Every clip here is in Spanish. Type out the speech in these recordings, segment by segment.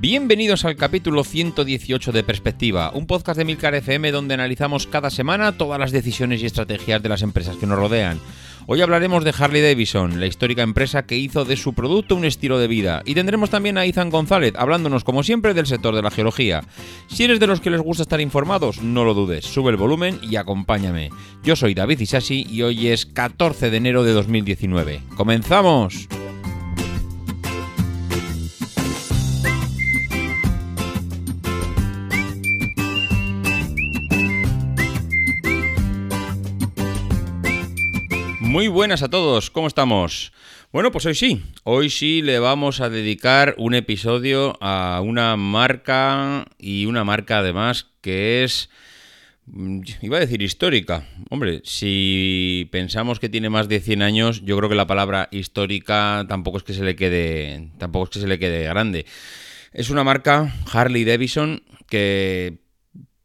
Bienvenidos al capítulo 118 de Perspectiva, un podcast de Emilcar FM donde analizamos cada semana todas las decisiones y estrategias de las empresas que nos rodean. Hoy hablaremos de Harley-Davidson, la histórica empresa que hizo de su producto un estilo de vida. Y tendremos también a Izan González, hablándonos como siempre del sector de la geología. Si eres de los que les gusta estar informados, no lo dudes, sube el volumen y acompáñame. Yo soy David Isasi y hoy es 14 de enero de 2019. ¡Comenzamos! Muy buenas a todos, ¿cómo estamos? Bueno, pues hoy sí le vamos a dedicar un episodio a una marca, y una marca además que es, iba a decir histórica. Hombre, si pensamos que tiene más de 100 años, yo creo que la palabra histórica tampoco es que se le quede grande. Es una marca, Harley-Davidson, que...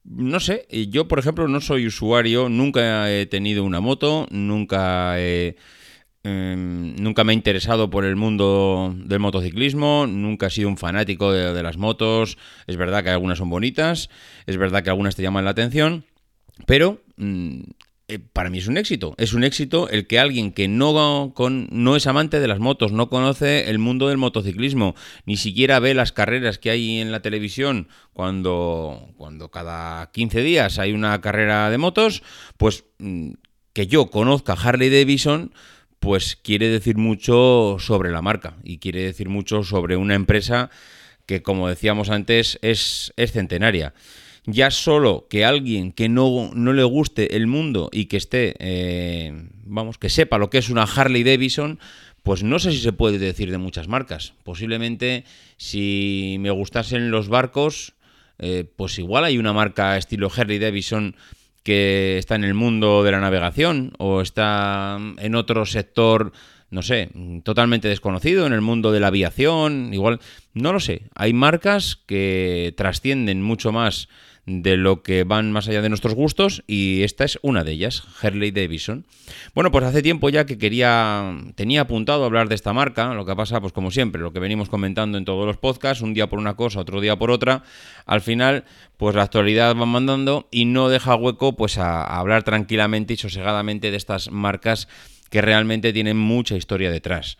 no sé, yo por ejemplo no soy usuario, nunca he tenido una moto, nunca me he interesado por el mundo del motociclismo, nunca he sido un fanático de las motos. Es verdad que algunas son bonitas, es verdad que algunas te llaman la atención, pero para mí es un éxito el que alguien que no es amante de las motos, no conoce el mundo del motociclismo, ni siquiera ve las carreras que hay en la televisión cuando cada 15 días hay una carrera de motos, pues que yo conozca Harley-Davidson, pues quiere decir mucho sobre la marca y quiere decir mucho sobre una empresa que, como decíamos antes, es centenaria. Ya solo que alguien que no le guste el mundo y que esté, que sepa lo que es una Harley-Davidson, pues no sé si se puede decir de muchas marcas. Posiblemente, si me gustasen los barcos, pues igual hay una marca estilo Harley-Davidson que está en el mundo de la navegación o está en otro sector, no sé, totalmente desconocido, en el mundo de la aviación, igual, no lo sé. Hay marcas que trascienden mucho más de lo que van más allá de nuestros gustos, y esta es una de ellas, Harley-Davidson. Bueno, pues hace tiempo ya que tenía apuntado a hablar de esta marca. Lo que pasa, pues como siempre, lo que venimos comentando en todos los podcasts, un día por una cosa, otro día por otra, al final, pues la actualidad va mandando y no deja hueco pues a hablar tranquilamente y sosegadamente de estas marcas que realmente tienen mucha historia detrás.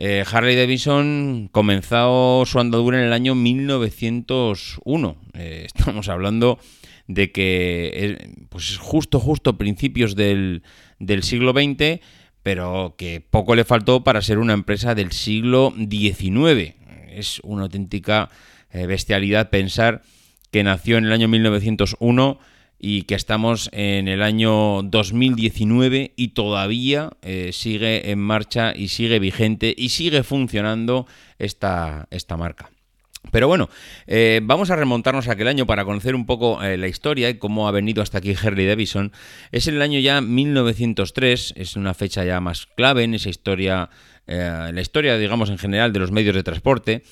Harley-Davidson comenzó su andadura en el año 1901. Estamos hablando de que pues justo principios del siglo XX, pero que poco le faltó para ser una empresa del siglo XIX. Es una auténtica bestialidad pensar que nació en el año 1901 y que estamos en el año 2019 y todavía sigue en marcha y sigue vigente y sigue funcionando esta marca. Pero bueno, vamos a remontarnos a aquel año para conocer un poco la historia y cómo ha venido hasta aquí Harley-Davidson. Es el año ya 1903, es una fecha ya más clave en esa historia, la historia, digamos, en general de los medios de transporte.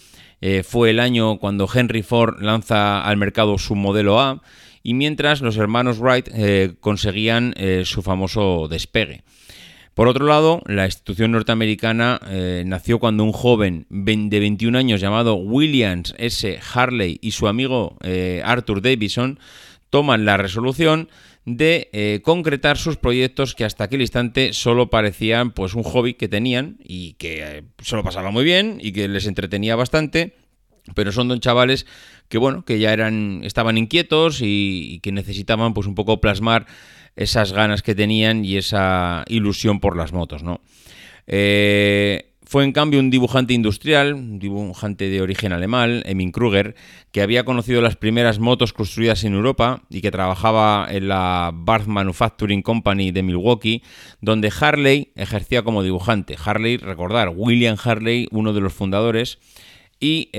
Fue el año cuando Henry Ford lanza al mercado su modelo A, y mientras los hermanos Wright conseguían su famoso despegue. Por otro lado, la institución norteamericana nació cuando un joven de 21 años llamado Williams S. Harley y su amigo Arthur Davidson toman la resolución de concretar sus proyectos que hasta aquel instante solo parecían pues un hobby que tenían y que se lo pasaba muy bien y que les entretenía bastante, pero son dos chavales que bueno, que ya estaban inquietos y que necesitaban pues un poco plasmar esas ganas que tenían y esa ilusión por las motos, ¿no? Fue en cambio un dibujante industrial, un dibujante de origen alemán, Emil Kruger, que había conocido las primeras motos construidas en Europa y que trabajaba en la Barth Manufacturing Company de Milwaukee, donde Harley ejercía como dibujante. Harley, recordar, William Harley, uno de los fundadores, y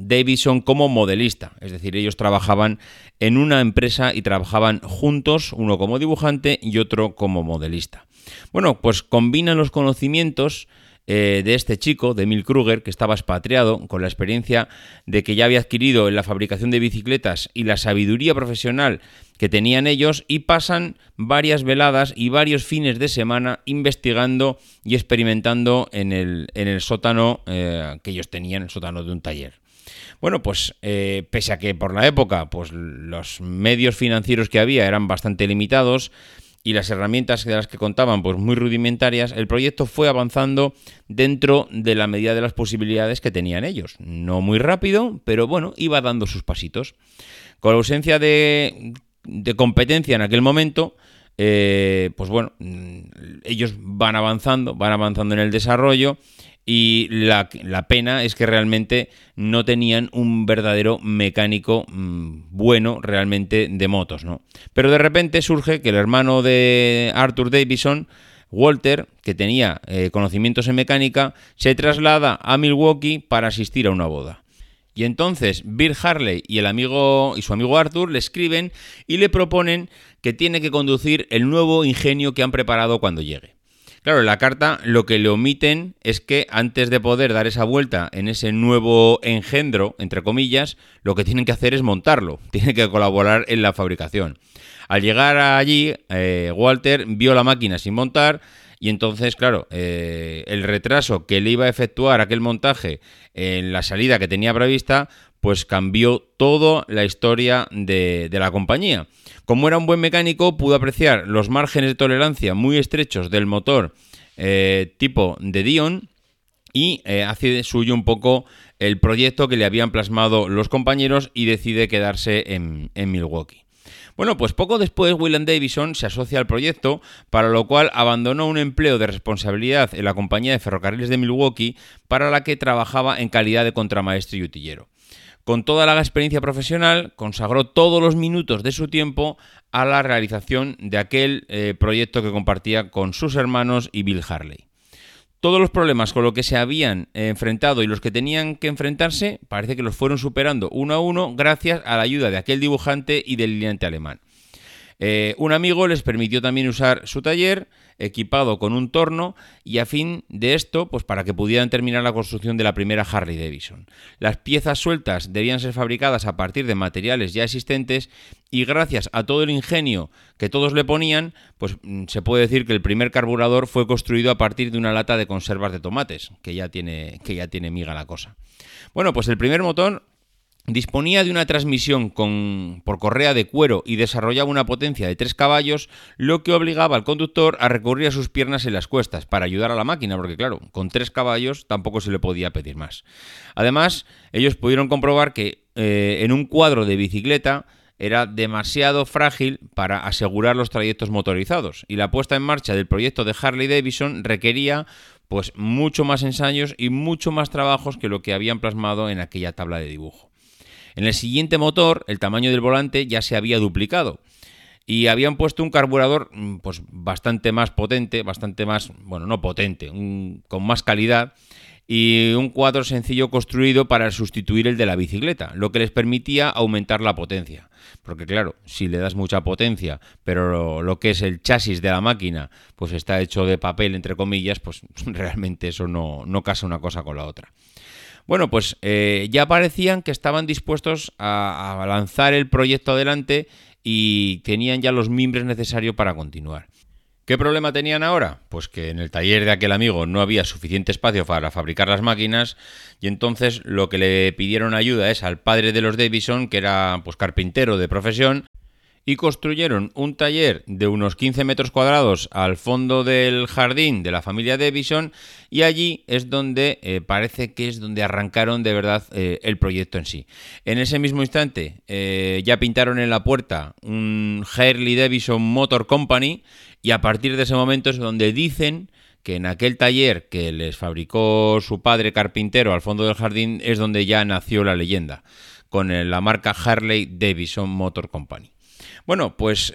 Davidson como modelista. Es decir, ellos trabajaban en una empresa y trabajaban juntos, uno como dibujante y otro como modelista. Bueno, pues combinan los conocimientos de este chico, de Emil Kruger, que estaba expatriado, con la experiencia de que ya había adquirido en la fabricación de bicicletas y la sabiduría profesional que tenían ellos, y pasan varias veladas y varios fines de semana investigando y experimentando en el sótano que ellos tenían, el sótano de un taller. Bueno, pues pese a que por la época pues los medios financieros que había eran bastante limitados, y las herramientas de las que contaban pues muy rudimentarias, el proyecto fue avanzando dentro de la medida de las posibilidades que tenían ellos. No muy rápido, pero bueno, iba dando sus pasitos. Con la ausencia de competencia en aquel momento, pues bueno, ellos van avanzando en el desarrollo, y la pena es que realmente no tenían un verdadero mecánico bueno realmente de motos, ¿no? Pero de repente surge que el hermano de Arthur Davidson, Walter, que tenía conocimientos en mecánica, se traslada a Milwaukee para asistir a una boda. Y entonces Bill Harley y su amigo Arthur le escriben y le proponen que tiene que conducir el nuevo ingenio que han preparado cuando llegue. Claro, en la carta lo que le omiten es que antes de poder dar esa vuelta en ese nuevo engendro, entre comillas, lo que tienen que hacer es montarlo, tienen que colaborar en la fabricación. Al llegar allí, Walter vio la máquina sin montar, y entonces, claro, el retraso que le iba a efectuar aquel montaje en la salida que tenía prevista, pues cambió toda la historia de la compañía. Como era un buen mecánico, pudo apreciar los márgenes de tolerancia muy estrechos del motor tipo de Dion, y hace suyo un poco el proyecto que le habían plasmado los compañeros y decide quedarse en Milwaukee. Bueno, pues poco después William Davidson se asocia al proyecto, para lo cual abandonó un empleo de responsabilidad en la compañía de ferrocarriles de Milwaukee, para la que trabajaba en calidad de contramaestre y utillero. Con toda la experiencia profesional, consagró todos los minutos de su tiempo a la realización de aquel proyecto que compartía con sus hermanos y Bill Harley. Todos los problemas con los que se habían enfrentado y los que tenían que enfrentarse, parece que los fueron superando uno a uno gracias a la ayuda de aquel dibujante y del lineante alemán. Un amigo les permitió también usar su taller, equipado con un torno, y a fin de esto, pues para que pudieran terminar la construcción de la primera Harley Davidson. Las piezas sueltas debían ser fabricadas a partir de materiales ya existentes, y gracias a todo el ingenio que todos le ponían, pues se puede decir que el primer carburador fue construido a partir de una lata de conservas de tomates, que ya tiene miga la cosa. Bueno, pues el primer motor disponía de una transmisión por correa de cuero y desarrollaba una potencia de 3 caballos, lo que obligaba al conductor a recurrir a sus piernas en las cuestas para ayudar a la máquina, porque claro, con 3 caballos tampoco se le podía pedir más. Además, ellos pudieron comprobar que en un cuadro de bicicleta era demasiado frágil para asegurar los trayectos motorizados, y la puesta en marcha del proyecto de Harley-Davidson requería pues mucho más ensayos y mucho más trabajos que lo que habían plasmado en aquella tabla de dibujo. En el siguiente motor, el tamaño del volante ya se había duplicado y habían puesto un carburador pues bastante más potente, con más calidad, y un cuadro sencillo construido para sustituir el de la bicicleta, lo que les permitía aumentar la potencia. Porque claro, si le das mucha potencia, pero lo que es el chasis de la máquina pues está hecho de papel, entre comillas, pues realmente eso no casa una cosa con la otra. Bueno, pues ya parecían que estaban dispuestos a lanzar el proyecto adelante y tenían ya los mimbres necesarios para continuar. ¿Qué problema tenían ahora? Pues que en el taller de aquel amigo no había suficiente espacio para fabricar las máquinas, y entonces lo que le pidieron ayuda es al padre de los Davidson, que era pues carpintero de profesión, y construyeron un taller de unos 15 metros cuadrados al fondo del jardín de la familia Davidson, y allí es donde parece que es donde arrancaron de verdad el proyecto en sí. En ese mismo instante ya pintaron en la puerta un Harley Davidson Motor Company, y a partir de ese momento es donde dicen que en aquel taller que les fabricó su padre carpintero al fondo del jardín es donde ya nació la leyenda, con la marca Harley-Davidson Motor Company. Bueno, pues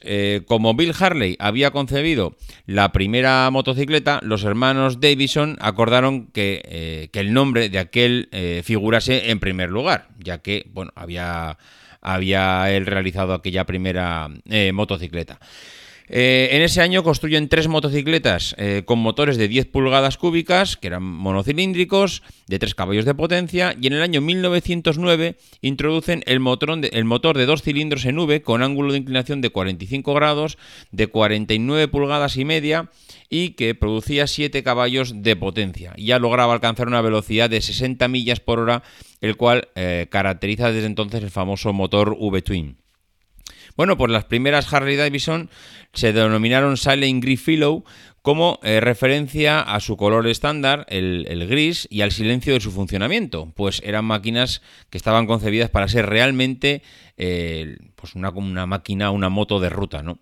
como Bill Harley había concebido la primera motocicleta, los hermanos Davidson acordaron que el nombre de aquel figurase en primer lugar, ya que bueno, había él realizado aquella primera motocicleta. En ese año construyen 3 motocicletas con motores de 10 pulgadas cúbicas, que eran monocilíndricos, de 3 caballos de potencia, y en el año 1909 introducen el motor de 2 cilindros en V con ángulo de inclinación de 45 grados, de 49 pulgadas y media, y que producía 7 caballos de potencia. Ya lograba alcanzar una velocidad de 60 millas por hora, el cual caracteriza desde entonces el famoso motor V-Twin. Bueno, pues las primeras Harley-Davidson se denominaron Silent Gris Fellow como referencia a su color estándar, el gris, y al silencio de su funcionamiento, pues eran máquinas que estaban concebidas para ser realmente pues una máquina, una moto de ruta, ¿no?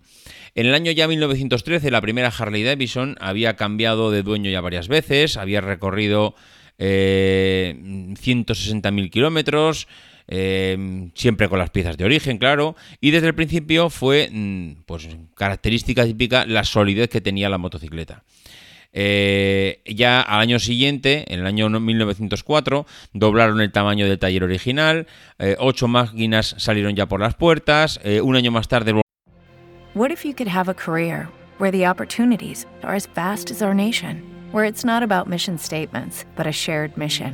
En el año ya 1913 la primera Harley-Davidson había cambiado de dueño ya varias veces, había recorrido 160.000 kilómetros, siempre con las piezas de origen, claro, y desde el principio fue, pues, característica típica la solidez que tenía la motocicleta. Ya al año siguiente, en el año 1904, doblaron el tamaño del taller original, 8 máquinas salieron ya por las puertas, un año más tarde. What if you could have a career where the opportunities are as vast as our nation, where it's not about mission statements, but a shared mission?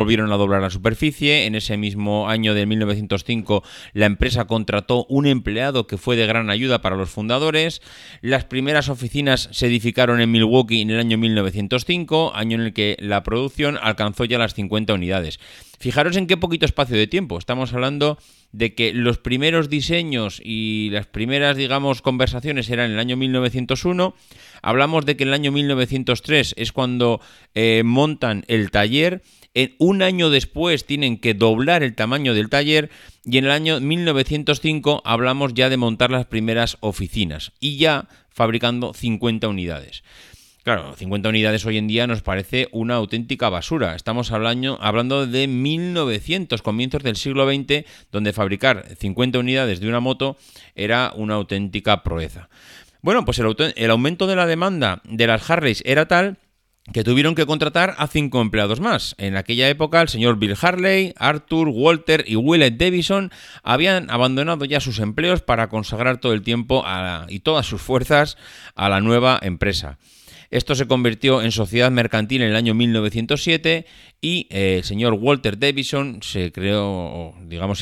Volvieron a doblar la superficie. En ese mismo año de 1905 la empresa contrató un empleado que fue de gran ayuda para los fundadores. Las primeras oficinas se edificaron en Milwaukee en el año 1905, año en el que la producción alcanzó ya las 50 unidades. Fijaros en qué poquito espacio de tiempo. Estamos hablando de que los primeros diseños y las primeras, digamos, conversaciones eran en el año 1901. Hablamos de que en el año 1903 es cuando montan el taller. Un año después tienen que doblar el tamaño del taller y en el año 1905 hablamos ya de montar las primeras oficinas y ya fabricando 50 unidades. Claro, 50 unidades hoy en día nos parece una auténtica basura. Estamos hablando de 1900, comienzos del siglo XX, donde fabricar 50 unidades de una moto era una auténtica proeza. Bueno, pues el aumento de la demanda de las Harleys era tal que tuvieron que contratar a 5 empleados más. En aquella época, el señor Bill Harley, Arthur, Walter y William Davidson habían abandonado ya sus empleos para consagrar todo el tiempo y todas sus fuerzas a la nueva empresa. Esto se convirtió en sociedad mercantil en el año 1907 y el señor Walter Davidson se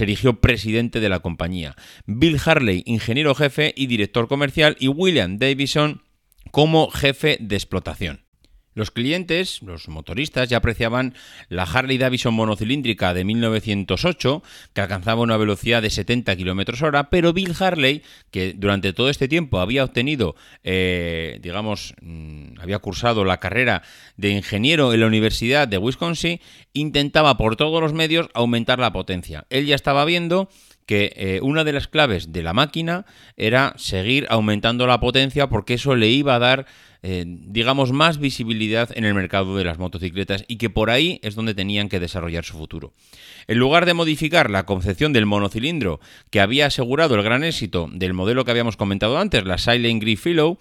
erigió presidente de la compañía. Bill Harley, ingeniero jefe y director comercial, y William Davidson como jefe de explotación. Los clientes, los motoristas, ya apreciaban la Harley-Davidson monocilíndrica de 1908, que alcanzaba una velocidad de 70 km hora, pero Bill Harley, que durante todo este tiempo había obtenido, había cursado la carrera de ingeniero en la Universidad de Wisconsin, intentaba por todos los medios aumentar la potencia. Él ya estaba viendo que una de las claves de la máquina era seguir aumentando la potencia porque eso le iba a dar, más visibilidad en el mercado de las motocicletas y que por ahí es donde tenían que desarrollar su futuro. En lugar de modificar la concepción del monocilindro que había asegurado el gran éxito del modelo que habíamos comentado antes, la Silent Gris Fellow,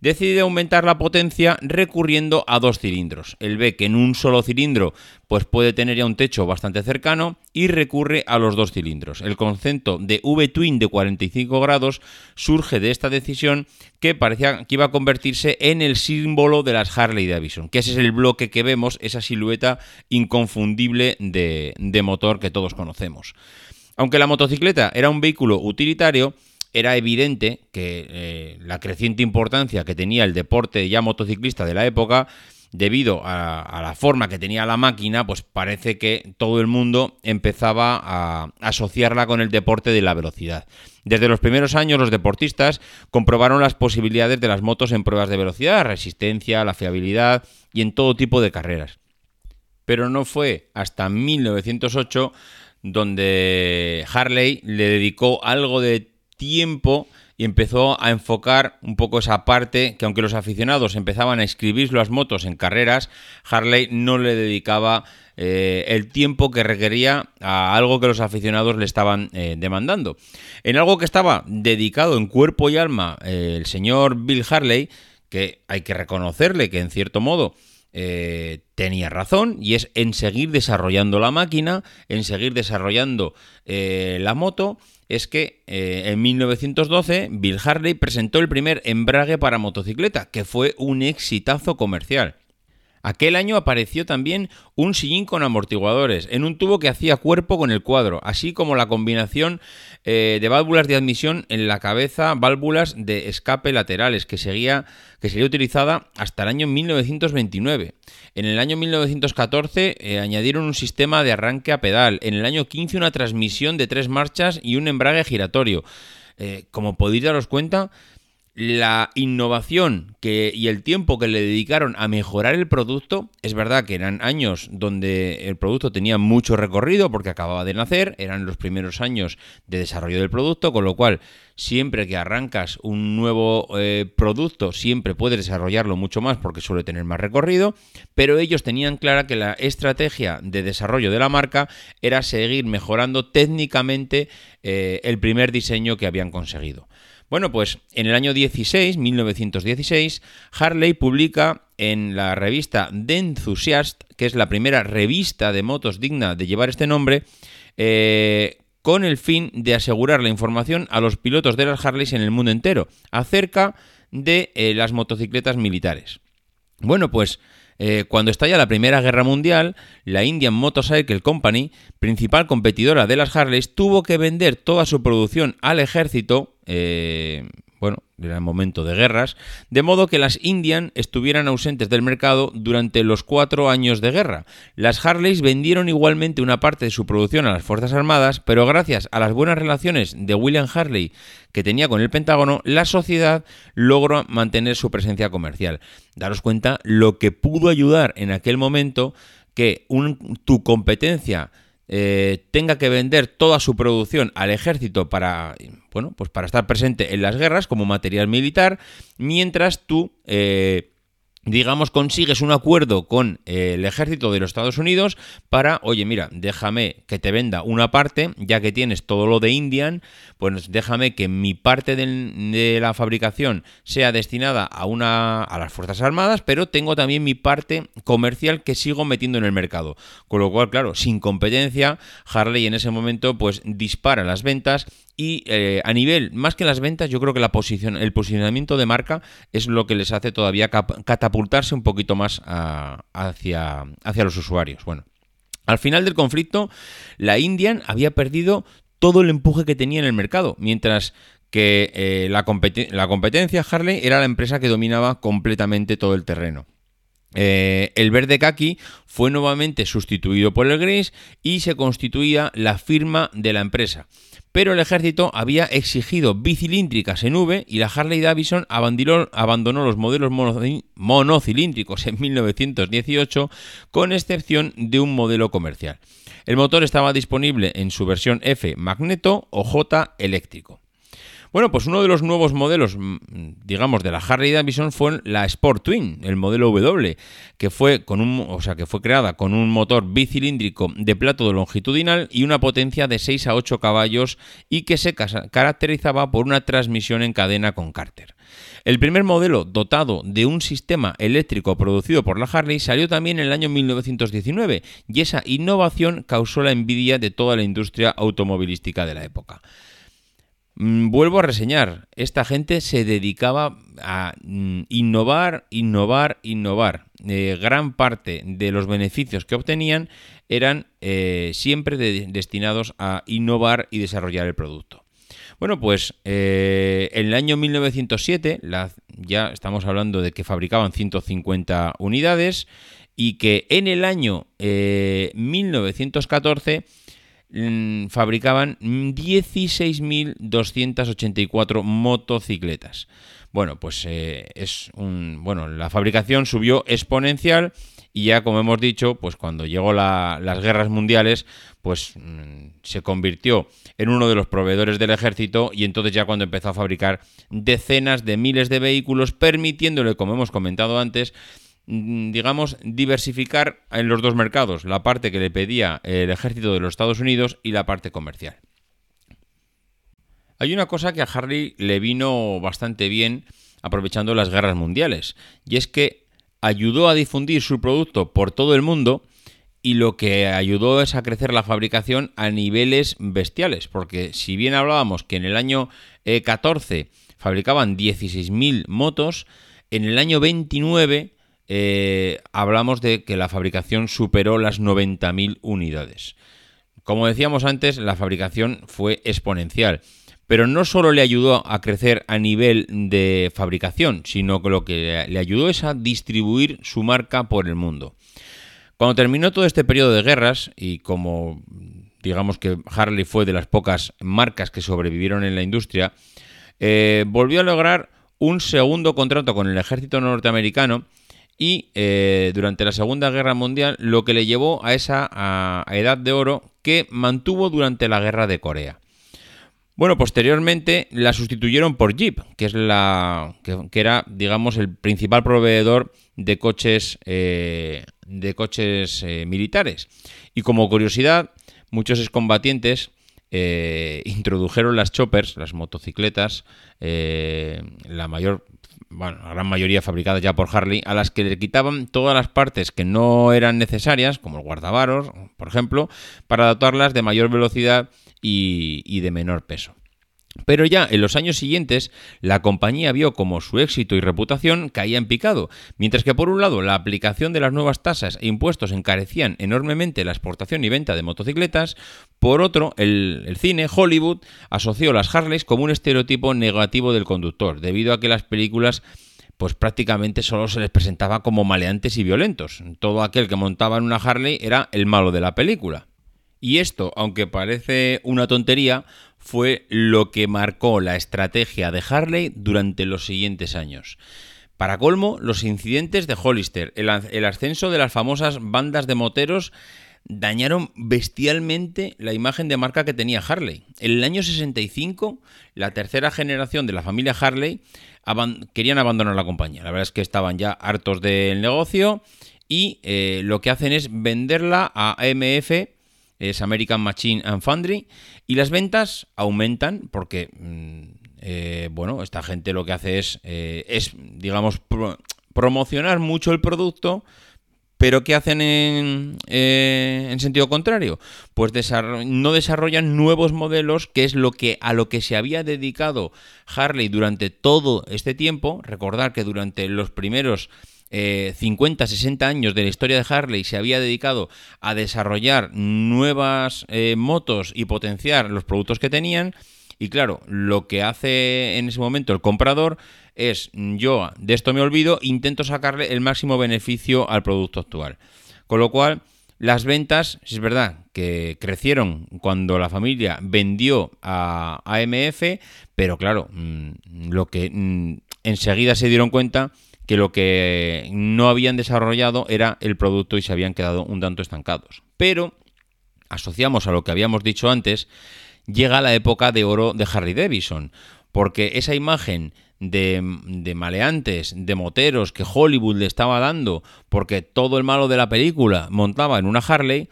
decide aumentar la potencia recurriendo a 2 cilindros. Él ve que en un solo cilindro pues puede tener ya un techo bastante cercano y recurre a los 2 cilindros. El concepto de V-Twin de 45 grados surge de esta decisión que parecía que iba a convertirse en el símbolo de las Harley-Davidson, que ese es el bloque que vemos, esa silueta inconfundible de motor que todos conocemos. Aunque la motocicleta era un vehículo utilitario, era evidente que la creciente importancia que tenía el deporte ya motociclista de la época debido a la forma que tenía la máquina, pues parece que todo el mundo empezaba a asociarla con el deporte de la velocidad. Desde los primeros años, los deportistas comprobaron las posibilidades de las motos en pruebas de velocidad, resistencia, la fiabilidad y en todo tipo de carreras. Pero no fue hasta 1908 donde Harley le dedicó algo de tiempo y empezó a enfocar un poco esa parte que, aunque los aficionados empezaban a inscribir las motos en carreras, Harley no le dedicaba el tiempo que requería a algo que los aficionados le estaban demandando. En algo que estaba dedicado en cuerpo y alma el señor Bill Harley, que hay que reconocerle que en cierto modo tenía razón, y es en seguir desarrollando la máquina, en seguir desarrollando la moto. Es que en 1912 Bill Harley presentó el primer embrague para motocicleta, que fue un exitazo comercial. Aquel año apareció también un sillín con amortiguadores en un tubo que hacía cuerpo con el cuadro, así como la combinación de válvulas de admisión en la cabeza, válvulas de escape laterales, que sería utilizada hasta el año 1929. En el año 1914 añadieron un sistema de arranque a pedal. En el año 15 una transmisión de 3 marchas y un embrague giratorio. Como podéis daros cuenta, la innovación y el tiempo que le dedicaron a mejorar el producto, es verdad que eran años donde el producto tenía mucho recorrido porque acababa de nacer, eran los primeros años de desarrollo del producto, con lo cual siempre que arrancas un nuevo producto siempre puedes desarrollarlo mucho más porque suele tener más recorrido, pero ellos tenían clara que la estrategia de desarrollo de la marca era seguir mejorando técnicamente el primer diseño que habían conseguido. Bueno, pues en el año 1916, Harley publica en la revista The Enthusiast, que es la primera revista de motos digna de llevar este nombre, con el fin de asegurar la información a los pilotos de las Harleys en el mundo entero acerca de las motocicletas militares. Bueno, pues cuando estalla la Primera Guerra Mundial, la Indian Motorcycle Company, principal competidora de las Harleys, tuvo que vender toda su producción al ejército. Era momento de guerras, de modo que las Indian estuvieran ausentes del mercado durante los 4 años de guerra. Las Harleys vendieron igualmente una parte de su producción a las Fuerzas Armadas, pero gracias a las buenas relaciones de William Harley que tenía con el Pentágono, la sociedad logró mantener su presencia comercial. Daros cuenta lo que pudo ayudar en aquel momento que tu competencia tenga que vender toda su producción al ejército para estar presente en las guerras como material militar, mientras tú consigues un acuerdo con el ejército de los Estados Unidos para, oye, mira, déjame que te venda una parte, ya que tienes todo lo de Indian, pues déjame que mi parte de la fabricación sea destinada a las Fuerzas Armadas, pero tengo también mi parte comercial que sigo metiendo en el mercado. Con lo cual, claro, sin competencia, Harley en ese momento pues dispara las ventas. Y a nivel, más que las ventas, yo creo que el posicionamiento de marca es lo que les hace todavía catapultarse un poquito más hacia los usuarios. Bueno, al final del conflicto, la Indian había perdido todo el empuje que tenía en el mercado, mientras que la competencia Harley era la empresa que dominaba completamente todo el terreno. El verde caqui fue nuevamente sustituido por el gris y se constituía la firma de la empresa. Pero el ejército había exigido bicilíndricas en V y la Harley Davidson abandonó los modelos monocilíndricos en 1918, con excepción de un modelo comercial. El motor estaba disponible en su versión F magneto o J eléctrico. Bueno, pues uno de los nuevos modelos, digamos, de la Harley Davidson fue la Sport Twin, el modelo W, que fue creada con un motor bicilíndrico de plato longitudinal y una potencia de 6 a 8 caballos y que se caracterizaba por una transmisión en cadena con cárter. El primer modelo dotado de un sistema eléctrico producido por la Harley salió también en el año 1919 y esa innovación causó la envidia de toda la industria automovilística de la época. Vuelvo a reseñar, esta gente se dedicaba a innovar. Gran parte de los beneficios que obtenían eran siempre destinados a innovar y desarrollar el producto. Bueno, pues en el año 1907 ya estamos hablando de que fabricaban 150 unidades y que en el año 1914 fabricaban 16.284 motocicletas. Bueno, pues la fabricación subió exponencial y ya, como hemos dicho, pues cuando llegó las guerras mundiales, pues se convirtió en uno de los proveedores del ejército, y entonces ya cuando empezó a fabricar decenas de miles de vehículos, permitiéndole, como hemos comentado antes, digamos, diversificar en los dos mercados, la parte que le pedía el ejército de los Estados Unidos y la parte comercial. Hay una cosa que a Harley le vino bastante bien aprovechando las guerras mundiales, y es que ayudó a difundir su producto por todo el mundo, y lo que ayudó es a crecer la fabricación a niveles bestiales, porque si bien hablábamos que en el año 14 fabricaban 16.000 motos, en el año 29 hablamos de que la fabricación superó las 90.000 unidades. Como decíamos antes, la fabricación fue exponencial, pero no solo le ayudó a crecer a nivel de fabricación, sino que lo que le ayudó es a distribuir su marca por el mundo. Cuando terminó todo este periodo de guerras, y como digamos que Harley fue de las pocas marcas que sobrevivieron en la industria, volvió a lograr un segundo contrato con el ejército norteamericano. Y durante la Segunda Guerra Mundial, lo que le llevó a esa edad de oro que mantuvo durante la Guerra de Corea. Bueno, posteriormente la sustituyeron por Jeep, que es que era, digamos, el principal proveedor de coches militares. Y como curiosidad, muchos excombatientes introdujeron las choppers, las motocicletas, la gran mayoría fabricadas ya por Harley, a las que le quitaban todas las partes que no eran necesarias, como el guardabarros, por ejemplo, para dotarlas de mayor velocidad y de menor peso. Pero ya en los años siguientes, la compañía vio como su éxito y reputación caía en picado, mientras que por un lado la aplicación de las nuevas tasas e impuestos encarecían enormemente la exportación y venta de motocicletas, por otro, el cine, Hollywood, asoció las Harleys como un estereotipo negativo del conductor, debido a que las películas pues prácticamente solo se les presentaba como maleantes y violentos. Todo aquel que montaba en una Harley era el malo de la película. Y esto, aunque parece una tontería, fue lo que marcó la estrategia de Harley durante los siguientes años. Para colmo, los incidentes de Hollister, el ascenso de las famosas bandas de moteros, dañaron bestialmente la imagen de marca que tenía Harley. En el año 65, la tercera generación de la familia Harley querían abandonar la compañía. La verdad es que estaban ya hartos del negocio y lo que hacen es venderla a AMF, es American Machine and Foundry, y las ventas aumentan porque, esta gente lo que hace es promocionar mucho el producto, pero ¿qué hacen en sentido contrario? Pues no desarrollan nuevos modelos, que es a lo que se había dedicado Harley durante todo este tiempo. Recordar que durante los primeros 50-60 años de la historia de Harley se había dedicado a desarrollar nuevas motos y potenciar los productos que tenían, y claro, lo que hace en ese momento el comprador es: yo de esto me olvido, intento sacarle el máximo beneficio al producto actual. Con lo cual, las ventas, es verdad que crecieron cuando la familia vendió a AMF, pero claro, lo que enseguida se dieron cuenta que lo que no habían desarrollado era el producto y se habían quedado un tanto estancados. Pero, asociamos a lo que habíamos dicho antes, llega la época de oro de Harley Davidson, porque esa imagen de maleantes, de moteros que Hollywood le estaba dando, porque todo el malo de la película montaba en una Harley,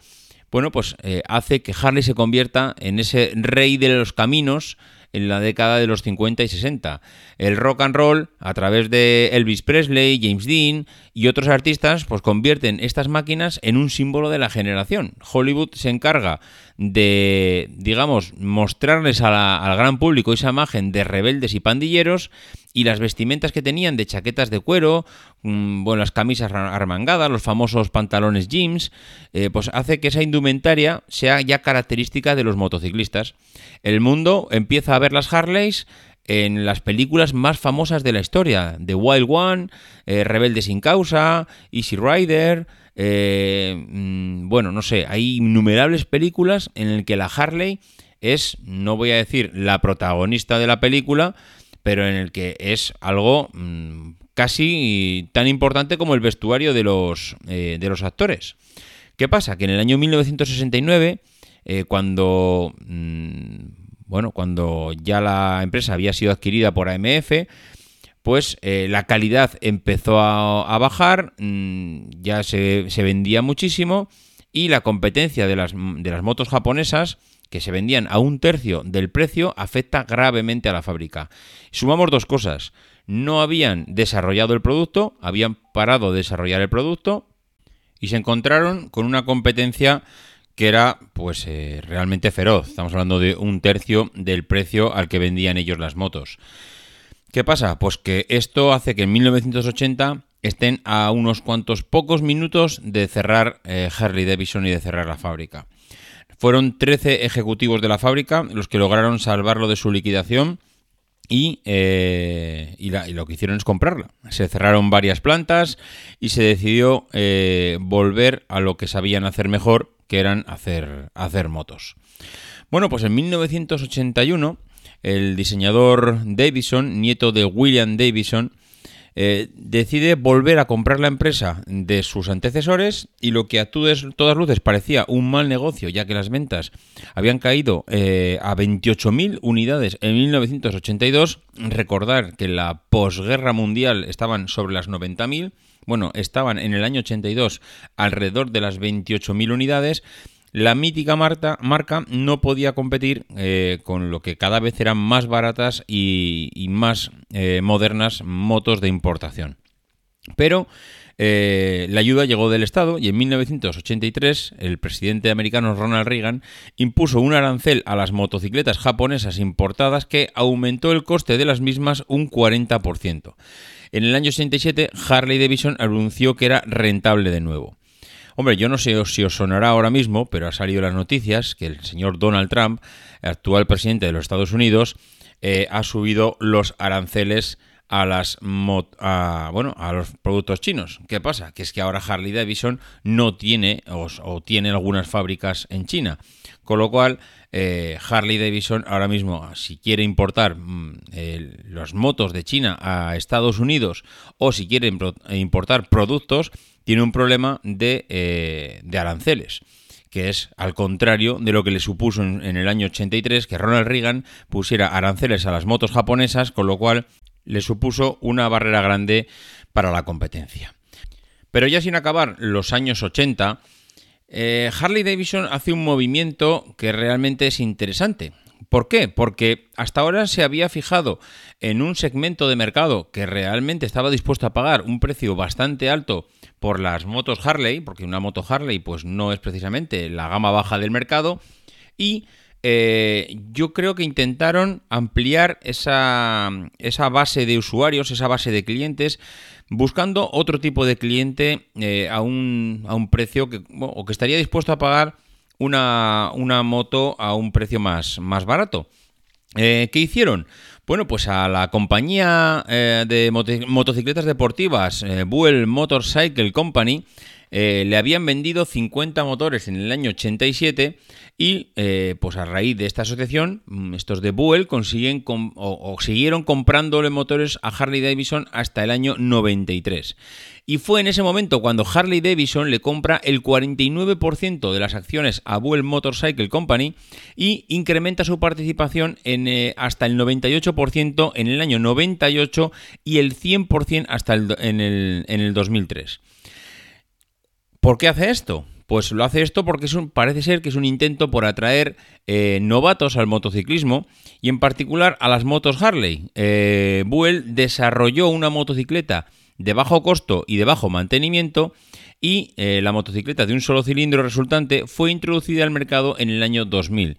bueno, pues hace que Harley se convierta en ese rey de los caminos en la década de los 50 y 60. El rock and roll, a través de Elvis Presley, James Dean y otros artistas, pues convierten estas máquinas en un símbolo de la generación. Hollywood se encarga de, digamos, mostrarles al gran público esa imagen de rebeldes y pandilleros, y las vestimentas que tenían de chaquetas de cuero, bueno, las camisas armangadas, los famosos pantalones jeans, pues hace que esa indumentaria sea ya característica de los motociclistas. El mundo empieza a ver las Harleys en las películas más famosas de la historia: The Wild One, Rebelde sin Causa, Easy Rider. Bueno, no sé, hay innumerables películas en las que la Harley es, no voy a decir la protagonista de la película, pero en el que es algo casi tan importante como el vestuario de los actores. ¿Qué pasa? Que en el año 1969, cuando... bueno, cuando ya la empresa había sido adquirida por AMF, pues la calidad empezó a bajar, ya se vendía muchísimo, y la competencia de las motos japonesas, que se vendían a un tercio del precio, afecta gravemente a la fábrica. Sumamos dos cosas: no habían desarrollado el producto, habían parado de desarrollar el producto, y se encontraron con una competencia que era pues realmente feroz. Estamos hablando de un tercio del precio al que vendían ellos las motos. ¿Qué pasa? Pues que esto hace que en 1980 estén a unos cuantos pocos minutos de cerrar Harley-Davidson y de cerrar la fábrica. Fueron 13 ejecutivos de la fábrica los que lograron salvarlo de su liquidación, y lo que hicieron es comprarla. Se cerraron varias plantas y se decidió volver a lo que sabían hacer mejor, que eran hacer motos. Bueno, pues en 1981, el diseñador Davidson, nieto de William Davidson, decide volver a comprar la empresa de sus antecesores, y lo que a todas luces parecía un mal negocio, ya que las ventas habían caído a 28.000 unidades en 1982. Recordar que en la posguerra mundial estaban sobre las 90.000. Bueno, estaban en el año 82 alrededor de las 28.000 unidades. La mítica marca no podía competir con lo que cada vez eran más baratas y más modernas motos de importación. Pero la ayuda llegó del Estado, y en 1983 el presidente americano Ronald Reagan impuso un arancel a las motocicletas japonesas importadas que aumentó el coste de las mismas un 40%. En el año 87 Harley-Davidson anunció que era rentable de nuevo. Hombre, yo no sé si os sonará ahora mismo, pero ha salido en las noticias que el señor Donald Trump, actual presidente de los Estados Unidos, ha subido los aranceles a los productos chinos. ¿Qué pasa? Que es que ahora Harley-Davidson no tiene o tiene algunas fábricas en China, con lo cual Harley-Davidson ahora mismo, si quiere importar las motos de China a Estados Unidos, o si quiere importar productos, tiene un problema de aranceles, que es al contrario de lo que le supuso en el año 83 que Ronald Reagan pusiera aranceles a las motos japonesas, con lo cual le supuso una barrera grande para la competencia. Pero ya sin acabar los años 80, Harley-Davidson hace un movimiento que realmente es interesante. ¿Por qué? Porque hasta ahora se había fijado en un segmento de mercado que realmente estaba dispuesto a pagar un precio bastante alto por las motos Harley, porque una moto Harley pues no es precisamente la gama baja del mercado, y yo creo que intentaron ampliar esa base de usuarios, esa base de clientes, buscando otro tipo de cliente a un precio que estaría dispuesto a pagar una moto a un precio más barato. ¿Qué hicieron? Bueno, pues a la compañía de motocicletas deportivas Buell Motorcycle Company le habían vendido 50 motores en el año 87, y pues a raíz de esta asociación, estos de Buell siguieron comprándole motores a Harley-Davidson hasta el año 93. Y fue en ese momento cuando Harley-Davidson le compra el 49% de las acciones a Buell Motorcycle Company y incrementa su participación hasta el 98% en el año 98 y el 100% en el 2003. ¿Por qué hace esto? Pues lo hace esto porque parece ser que es un intento por atraer novatos al motociclismo, y en particular a las motos Harley. Buell desarrolló una motocicleta de bajo costo y de bajo mantenimiento, y la motocicleta de un solo cilindro resultante fue introducida al mercado en el año 2000.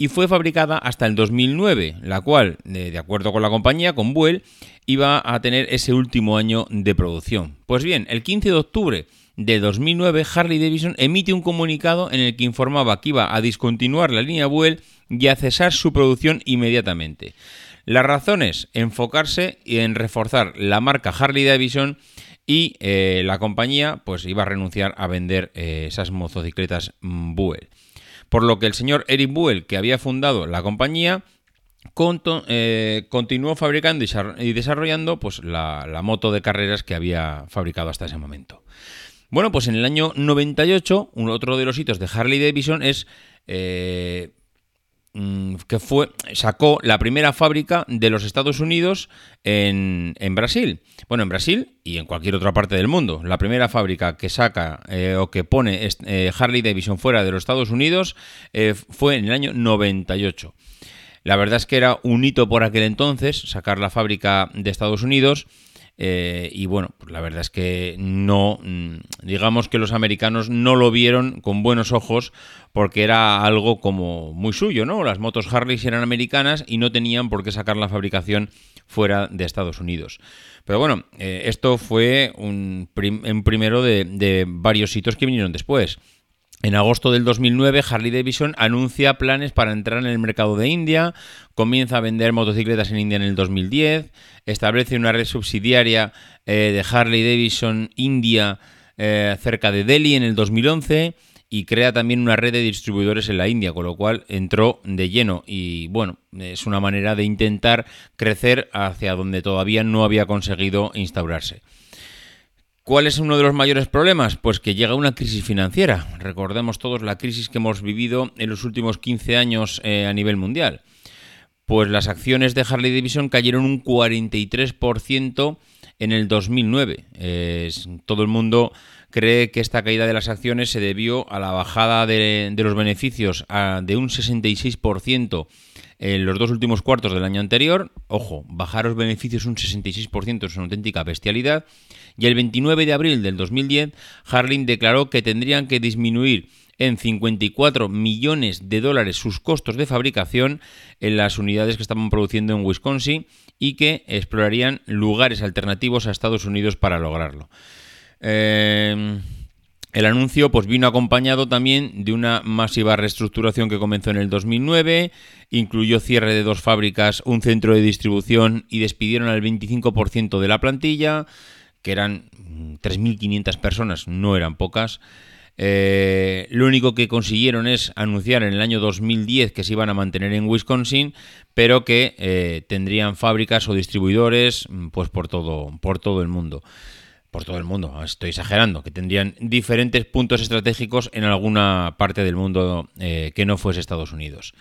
y fue fabricada hasta el 2009, la cual, de acuerdo con la compañía, con Buell, iba a tener ese último año de producción. Pues bien, el 15 de octubre de 2009, Harley-Davidson emite un comunicado en el que informaba que iba a discontinuar la línea Buell y a cesar su producción inmediatamente. Las razones, enfocarse en reforzar la marca Harley-Davidson y la compañía pues iba a renunciar a vender esas motocicletas Buell. Por lo que el señor Eric Buell, que había fundado la compañía, continuó fabricando y desarrollando pues, la moto de carreras que había fabricado hasta ese momento. Bueno, pues en el año 98, otro de los hitos de Harley-Davidson es sacó la primera fábrica de los Estados Unidos en Brasil. Bueno, en Brasil y en cualquier otra parte del mundo. La primera fábrica que saca o que pone Harley-Davidson fuera de los Estados Unidos fue en el año 98. La verdad es que era un hito por aquel entonces sacar la fábrica de Estados Unidos. Y bueno, pues la verdad es que no, digamos que los americanos no lo vieron con buenos ojos porque era algo como muy suyo, ¿no? Las motos Harley eran americanas y no tenían por qué sacar la fabricación fuera de Estados Unidos. Pero bueno, esto fue un primero de varios hitos que vinieron después. En agosto del 2009, Harley-Davidson anuncia planes para entrar en el mercado de India, comienza a vender motocicletas en India en el 2010, establece una red subsidiaria de Harley-Davidson India cerca de Delhi en el 2011 y crea también una red de distribuidores en la India, con lo cual entró de lleno y bueno, es una manera de intentar crecer hacia donde todavía no había conseguido instaurarse. ¿Cuál es uno de los mayores problemas? Pues que llega una crisis financiera. Recordemos todos la crisis que hemos vivido en los últimos 15 años a nivel mundial. Pues las acciones de Harley-Davidson cayeron un 43% en el 2009. Todo el mundo cree que esta caída de las acciones se debió a la bajada de los beneficios de un 66%. En los dos últimos cuartos del año anterior, ojo, bajaros beneficios un 66%, es una auténtica bestialidad, y el 29 de abril del 2010, Harley declaró que tendrían que disminuir en 54 millones de dólares sus costos de fabricación en las unidades que estaban produciendo en Wisconsin y que explorarían lugares alternativos a Estados Unidos para lograrlo. El anuncio pues vino acompañado también de una masiva reestructuración que comenzó en el 2009, incluyó cierre de 2 fábricas, un centro de distribución y despidieron al 25% de la plantilla, que eran 3.500 personas, no eran pocas. Lo único que consiguieron es anunciar en el año 2010 que se iban a mantener en Wisconsin, pero que tendrían fábricas o distribuidores pues por todo el mundo. Por todo el mundo, estoy exagerando, que tendrían diferentes puntos estratégicos en alguna parte del mundo que no fuese Estados Unidos.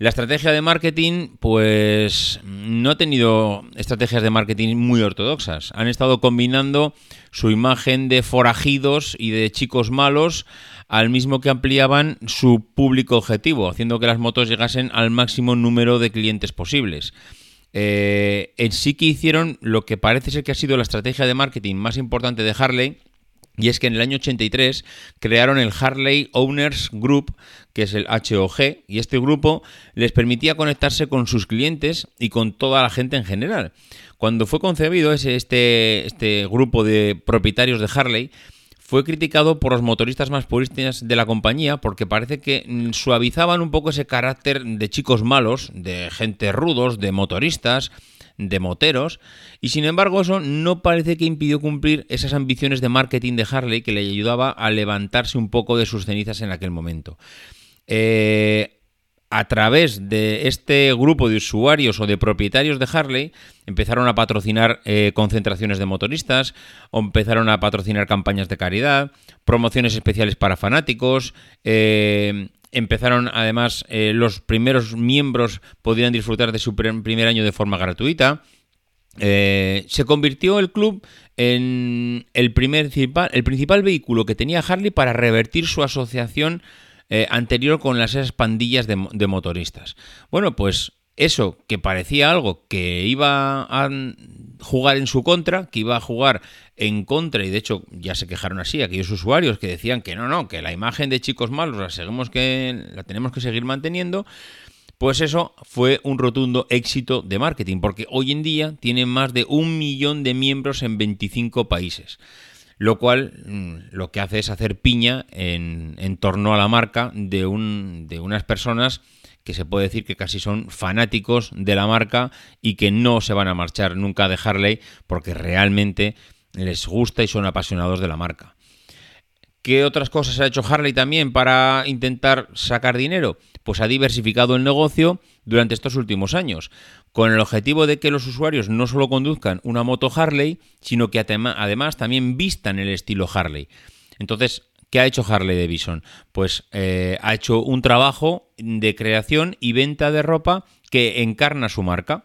La estrategia de marketing, pues no ha tenido estrategias de marketing muy ortodoxas. Han estado combinando su imagen de forajidos y de chicos malos al mismo que ampliaban su público objetivo, haciendo que las motos llegasen al máximo número de clientes posibles. En sí que hicieron lo que parece ser que ha sido la estrategia de marketing más importante de Harley, y es que en el año 83 crearon el Harley Owners Group, que es el HOG, y este grupo les permitía conectarse con sus clientes y con toda la gente en general. Cuando fue concebido este grupo de propietarios de Harley, fue criticado por los motoristas más puristas de la compañía porque parece que suavizaban un poco ese carácter de chicos malos, de gente rudos, de motoristas, de moteros, y sin embargo eso no parece que impidió cumplir esas ambiciones de marketing de Harley que le ayudaba a levantarse un poco de sus cenizas en aquel momento. A través de este grupo de usuarios o de propietarios de Harley empezaron a patrocinar concentraciones de motoristas, empezaron a patrocinar campañas de caridad, promociones especiales para fanáticos, empezaron además los primeros miembros podían disfrutar de su primer año de forma gratuita. Se convirtió el club en el principal vehículo que tenía Harley para revertir su asociación anterior con esas pandillas de motoristas. Bueno, pues eso que parecía algo que iba a jugar en su contra, que iba a jugar en contra, y de hecho ya se quejaron así aquellos usuarios que decían que no, que la imagen de chicos malos la tenemos que seguir manteniendo, Pues eso fue un rotundo éxito de marketing, porque hoy en día tienen más de 1 millón de miembros en 25 países, lo cual lo que hace es hacer piña en torno a la marca de unas personas que se puede decir que casi son fanáticos de la marca y que no se van a marchar nunca de Harley porque realmente les gusta y son apasionados de la marca. ¿Qué otras cosas ha hecho Harley también para intentar sacar dinero? Pues ha diversificado el negocio durante estos últimos años, con el objetivo de que los usuarios no solo conduzcan una moto Harley, sino que además también vistan el estilo Harley. Entonces, ¿qué ha hecho Harley Davidson? Pues ha hecho un trabajo de creación y venta de ropa que encarna su marca.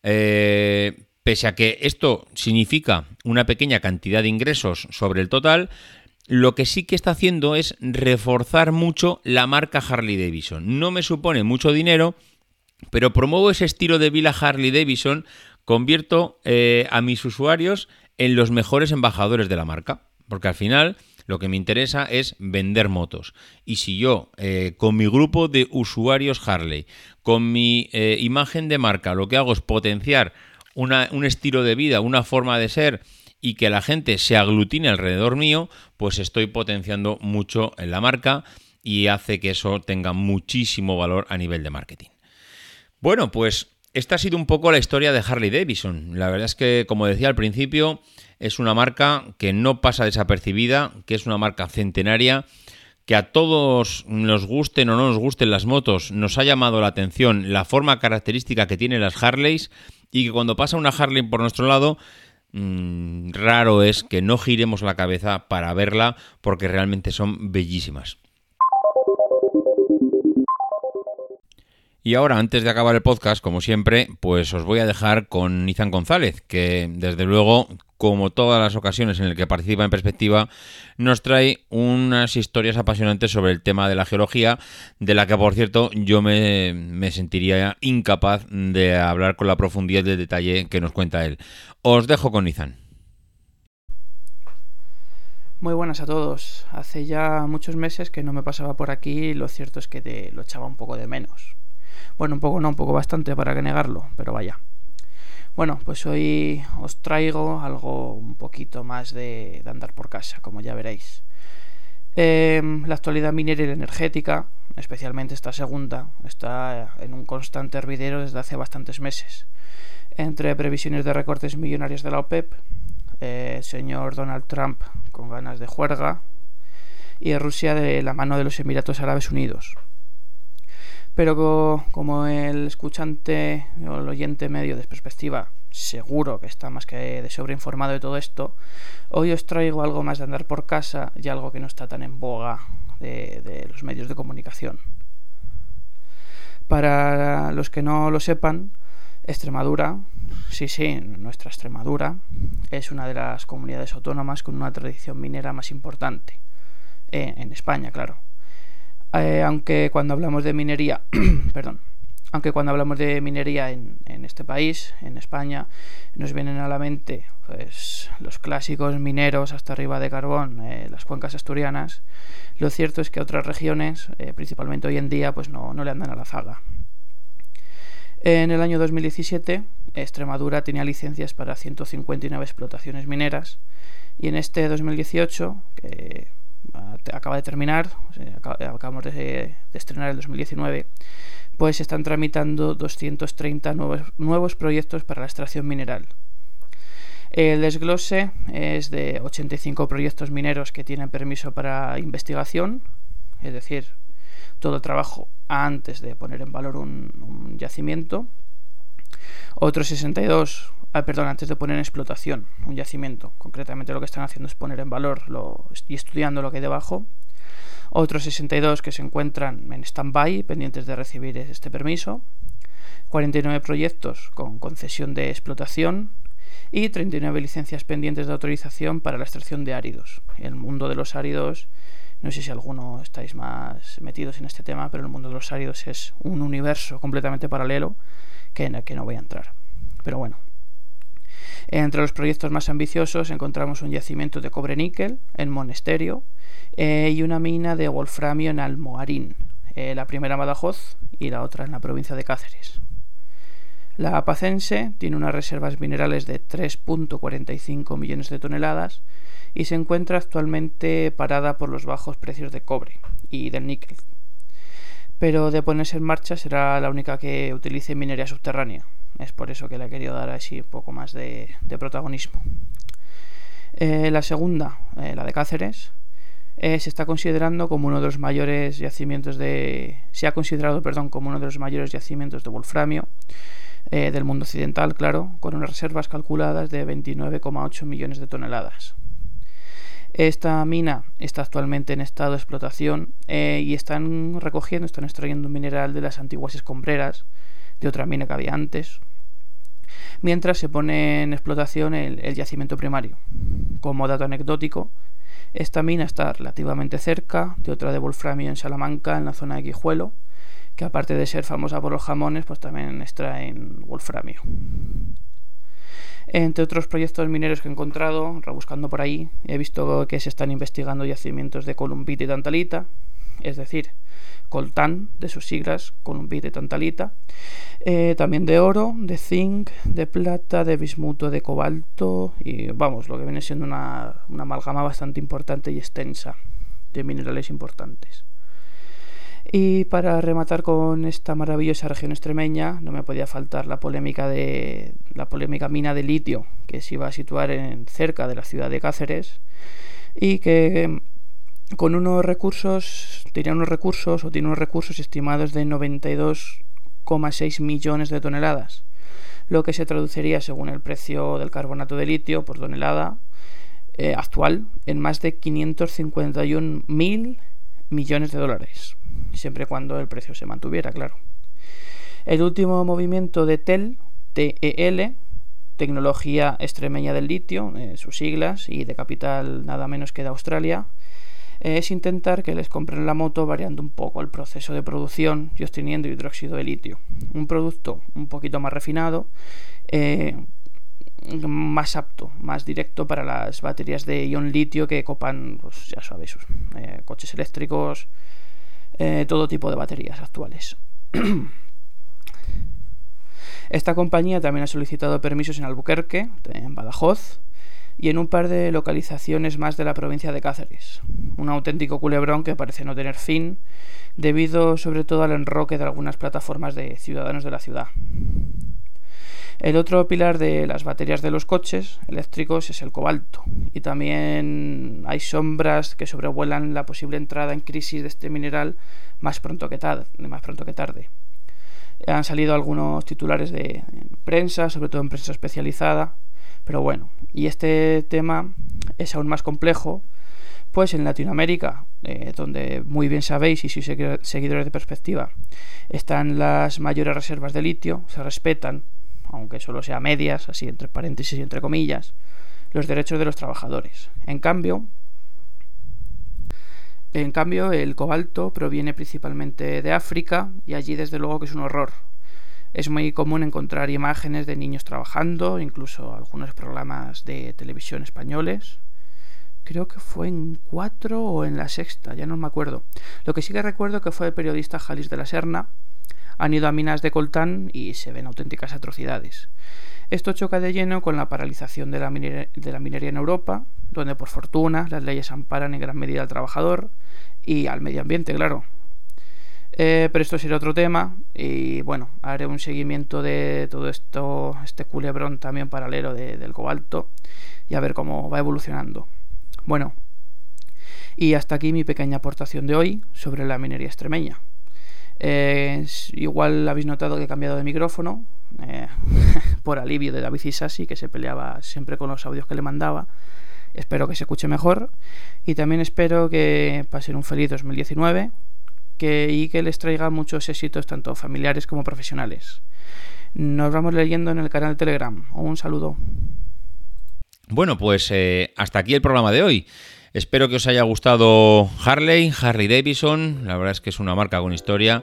Pese a que esto significa una pequeña cantidad de ingresos sobre el total, lo que sí que está haciendo es reforzar mucho la marca Harley Davidson. No me supone mucho dinero, pero promuevo ese estilo de vida Harley Davidson, convierto a mis usuarios en los mejores embajadores de la marca, porque al final lo que me interesa es vender motos. Y si yo con mi grupo de usuarios Harley, con mi imagen de marca, lo que hago es potenciar un estilo de vida, una forma de ser, y que la gente se aglutine alrededor mío, pues estoy potenciando mucho en la marca y hace que eso tenga muchísimo valor a nivel de marketing. Bueno, pues esta ha sido un poco la historia de Harley Davidson. La verdad es que, como decía al principio, es una marca que no pasa desapercibida, que es una marca centenaria, que a todos nos gusten o no nos gusten las motos, nos ha llamado la atención la forma característica que tienen las Harleys y que cuando pasa una Harley por nuestro lado, raro es que no giremos la cabeza para verla porque realmente son bellísimas. Y ahora, antes de acabar el podcast, como siempre, pues os voy a dejar con Izan González, que desde luego, como todas las ocasiones en las que participa en Perspectiva, nos trae unas historias apasionantes sobre el tema de la geología, de la que, por cierto, yo me sentiría incapaz de hablar con la profundidad del detalle que nos cuenta él. Os dejo con Izan. Muy buenas a todos. Hace ya muchos meses que no me pasaba por aquí y lo cierto es que lo echaba un poco de menos. Bueno, un poco no, un poco bastante, para que negarlo, pero vaya. Bueno, pues hoy os traigo algo un poquito más de andar por casa, como ya veréis. La actualidad minera y energética, especialmente esta segunda, está en un constante hervidero desde hace bastantes meses. Entre previsiones de recortes millonarios de la OPEP, el señor Donald Trump con ganas de juerga y Rusia de la mano de los Emiratos Árabes Unidos. Pero como el escuchante o el oyente medio de Perspectiva seguro que está más que de sobreinformado de todo esto, hoy os traigo algo más de andar por casa y algo que no está tan en boga de los medios de comunicación. Para los que no lo sepan, Extremadura, sí, nuestra Extremadura, es una de las comunidades autónomas con una tradición minera más importante, en España, claro. Aunque cuando hablamos de minería en este país, en España, nos vienen a la mente pues los clásicos mineros hasta arriba de carbón, las cuencas asturianas. Lo cierto es que otras regiones, principalmente hoy en día, pues no le andan a la zaga. En el año 2017, Extremadura tenía licencias para 159 explotaciones mineras y en este 2018, que acaba de terminar, acabamos de estrenar el 2019, pues se están tramitando 230 nuevos proyectos para la extracción mineral. El desglose es de 85 proyectos mineros que tienen permiso para investigación, es decir, todo el trabajo antes de poner en valor un yacimiento. Otros 62 antes de poner en explotación un yacimiento. Concretamente lo que están haciendo es poner en valor y estudiando lo que hay debajo. Otros 62 que se encuentran en stand-by, pendientes de recibir este permiso. 49 proyectos con concesión de explotación y 39 licencias pendientes de autorización para la extracción de áridos. El mundo de los áridos, no sé si alguno estáis más metidos en este tema, pero el mundo de los áridos es un universo completamente paralelo que en el que no voy a entrar. Pero bueno. Entre los proyectos más ambiciosos encontramos un yacimiento de cobre-níquel en Monesterio y una mina de wolframio en Almoharín, la primera en Badajoz y la otra en la provincia de Cáceres. La Apacense tiene unas reservas minerales de 3.45 millones de toneladas y se encuentra actualmente parada por los bajos precios de cobre y del níquel, pero de ponerse en marcha será la única que utilice minería subterránea. Es por eso que le he querido dar así un poco más de protagonismo. La segunda, la de Cáceres, se está considerando como uno de los mayores yacimientos de... Se ha considerado, perdón, como uno de los mayores yacimientos de wolframio del mundo occidental, claro, con unas reservas calculadas de 29,8 millones de toneladas. Esta mina está actualmente en estado de explotación y están extrayendo un mineral de las antiguas escombreras de otra mina que había antes, mientras se pone en explotación el yacimiento primario. Como dato anecdótico, esta mina está relativamente cerca de otra de wolframio en Salamanca, en la zona de Guijuelo, que aparte de ser famosa por los jamones, pues también extraen wolframio. Entre otros proyectos mineros que he encontrado, rebuscando por ahí, he visto que se están investigando yacimientos de columbita y tantalita, es decir, coltán, de sus siglas, columbita y tantalita, también de oro, de zinc, de plata, de bismuto, de cobalto y vamos, lo que viene siendo una amalgama bastante importante y extensa de minerales importantes. Y para rematar con esta maravillosa región extremeña, no me podía faltar la polémica mina de litio, que se iba a situar cerca de la ciudad de Cáceres y que tiene unos recursos estimados de 92,6 millones de toneladas, lo que se traduciría, según el precio del carbonato de litio por tonelada actual, en más de 551.000 millones de dólares, siempre cuando el precio se mantuviera, claro. El último movimiento de TEL, TEL, Tecnología Extremeña del Litio, sus siglas, y de capital nada menos que de Australia, es intentar que les compren la moto variando un poco el proceso de producción y obteniendo hidróxido de litio, un producto un poquito más refinado, más apto, más directo para las baterías de ion litio que copan, pues ya sabéis, coches eléctricos, todo tipo de baterías actuales. Esta compañía también ha solicitado permisos en Albuquerque, en Badajoz y en un par de localizaciones más de la provincia de Cáceres. Un auténtico culebrón que parece no tener fin, debido sobre todo al enroque de algunas plataformas de ciudadanos de la ciudad. El otro pilar de las baterías de los coches eléctricos es el cobalto, y también hay sombras que sobrevuelan la posible entrada en crisis de este mineral más pronto que tarde. Han salido algunos titulares de prensa, sobre todo en prensa especializada, pero bueno, y este tema es aún más complejo, pues en Latinoamérica, donde muy bien sabéis y sois seguidores de Perspectiva, están las mayores reservas de litio, se respetan, aunque solo sea medias, así entre paréntesis y entre comillas, los derechos de los trabajadores. En cambio, el cobalto proviene principalmente de África y allí desde luego que es un horror. Es muy común encontrar imágenes de niños trabajando, incluso algunos programas de televisión españoles. Creo que fue en 4 o en la 6, ya no me acuerdo. Lo que sí que recuerdo que fue el periodista Jalis de la Serna. Han ido a minas de coltán y se ven auténticas atrocidades. Esto choca de lleno con la paralización de la minería en Europa, donde por fortuna las leyes amparan en gran medida al trabajador y al medio ambiente, claro. Pero esto será otro tema y bueno, haré un seguimiento de todo esto, este culebrón también paralelo del cobalto, y a ver cómo va evolucionando. Bueno, y hasta aquí mi pequeña aportación de hoy sobre la minería extremeña. Igual habéis notado que he cambiado de micrófono por alivio de David Isasi, que se peleaba siempre con los audios que le mandaba. Espero que se escuche mejor y también espero que pasen un feliz 2019 y que les traiga muchos éxitos tanto familiares como profesionales. Nos vamos leyendo en el canal de Telegram. Un saludo. Bueno, pues hasta aquí el programa de hoy. Espero que os haya gustado Harley Davidson. La verdad es que es una marca con historia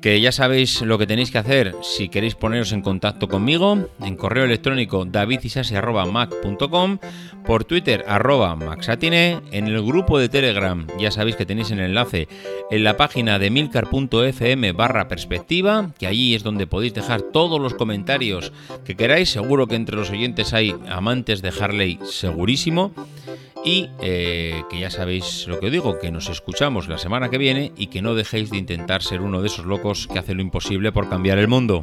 que ya sabéis lo que tenéis que hacer si queréis poneros en contacto conmigo, en correo electrónico davidisasi@mac.com, por Twitter @maxatine, en el grupo de Telegram ya sabéis que tenéis el enlace en la página de emilcar.fm/perspectiva, que allí es donde podéis dejar todos los comentarios que queráis. Seguro que entre los oyentes hay amantes de Harley, segurísimo. Y que ya sabéis lo que os digo, que nos escuchamos la semana que viene y que no dejéis de intentar ser uno de esos locos que hace lo imposible por cambiar el mundo.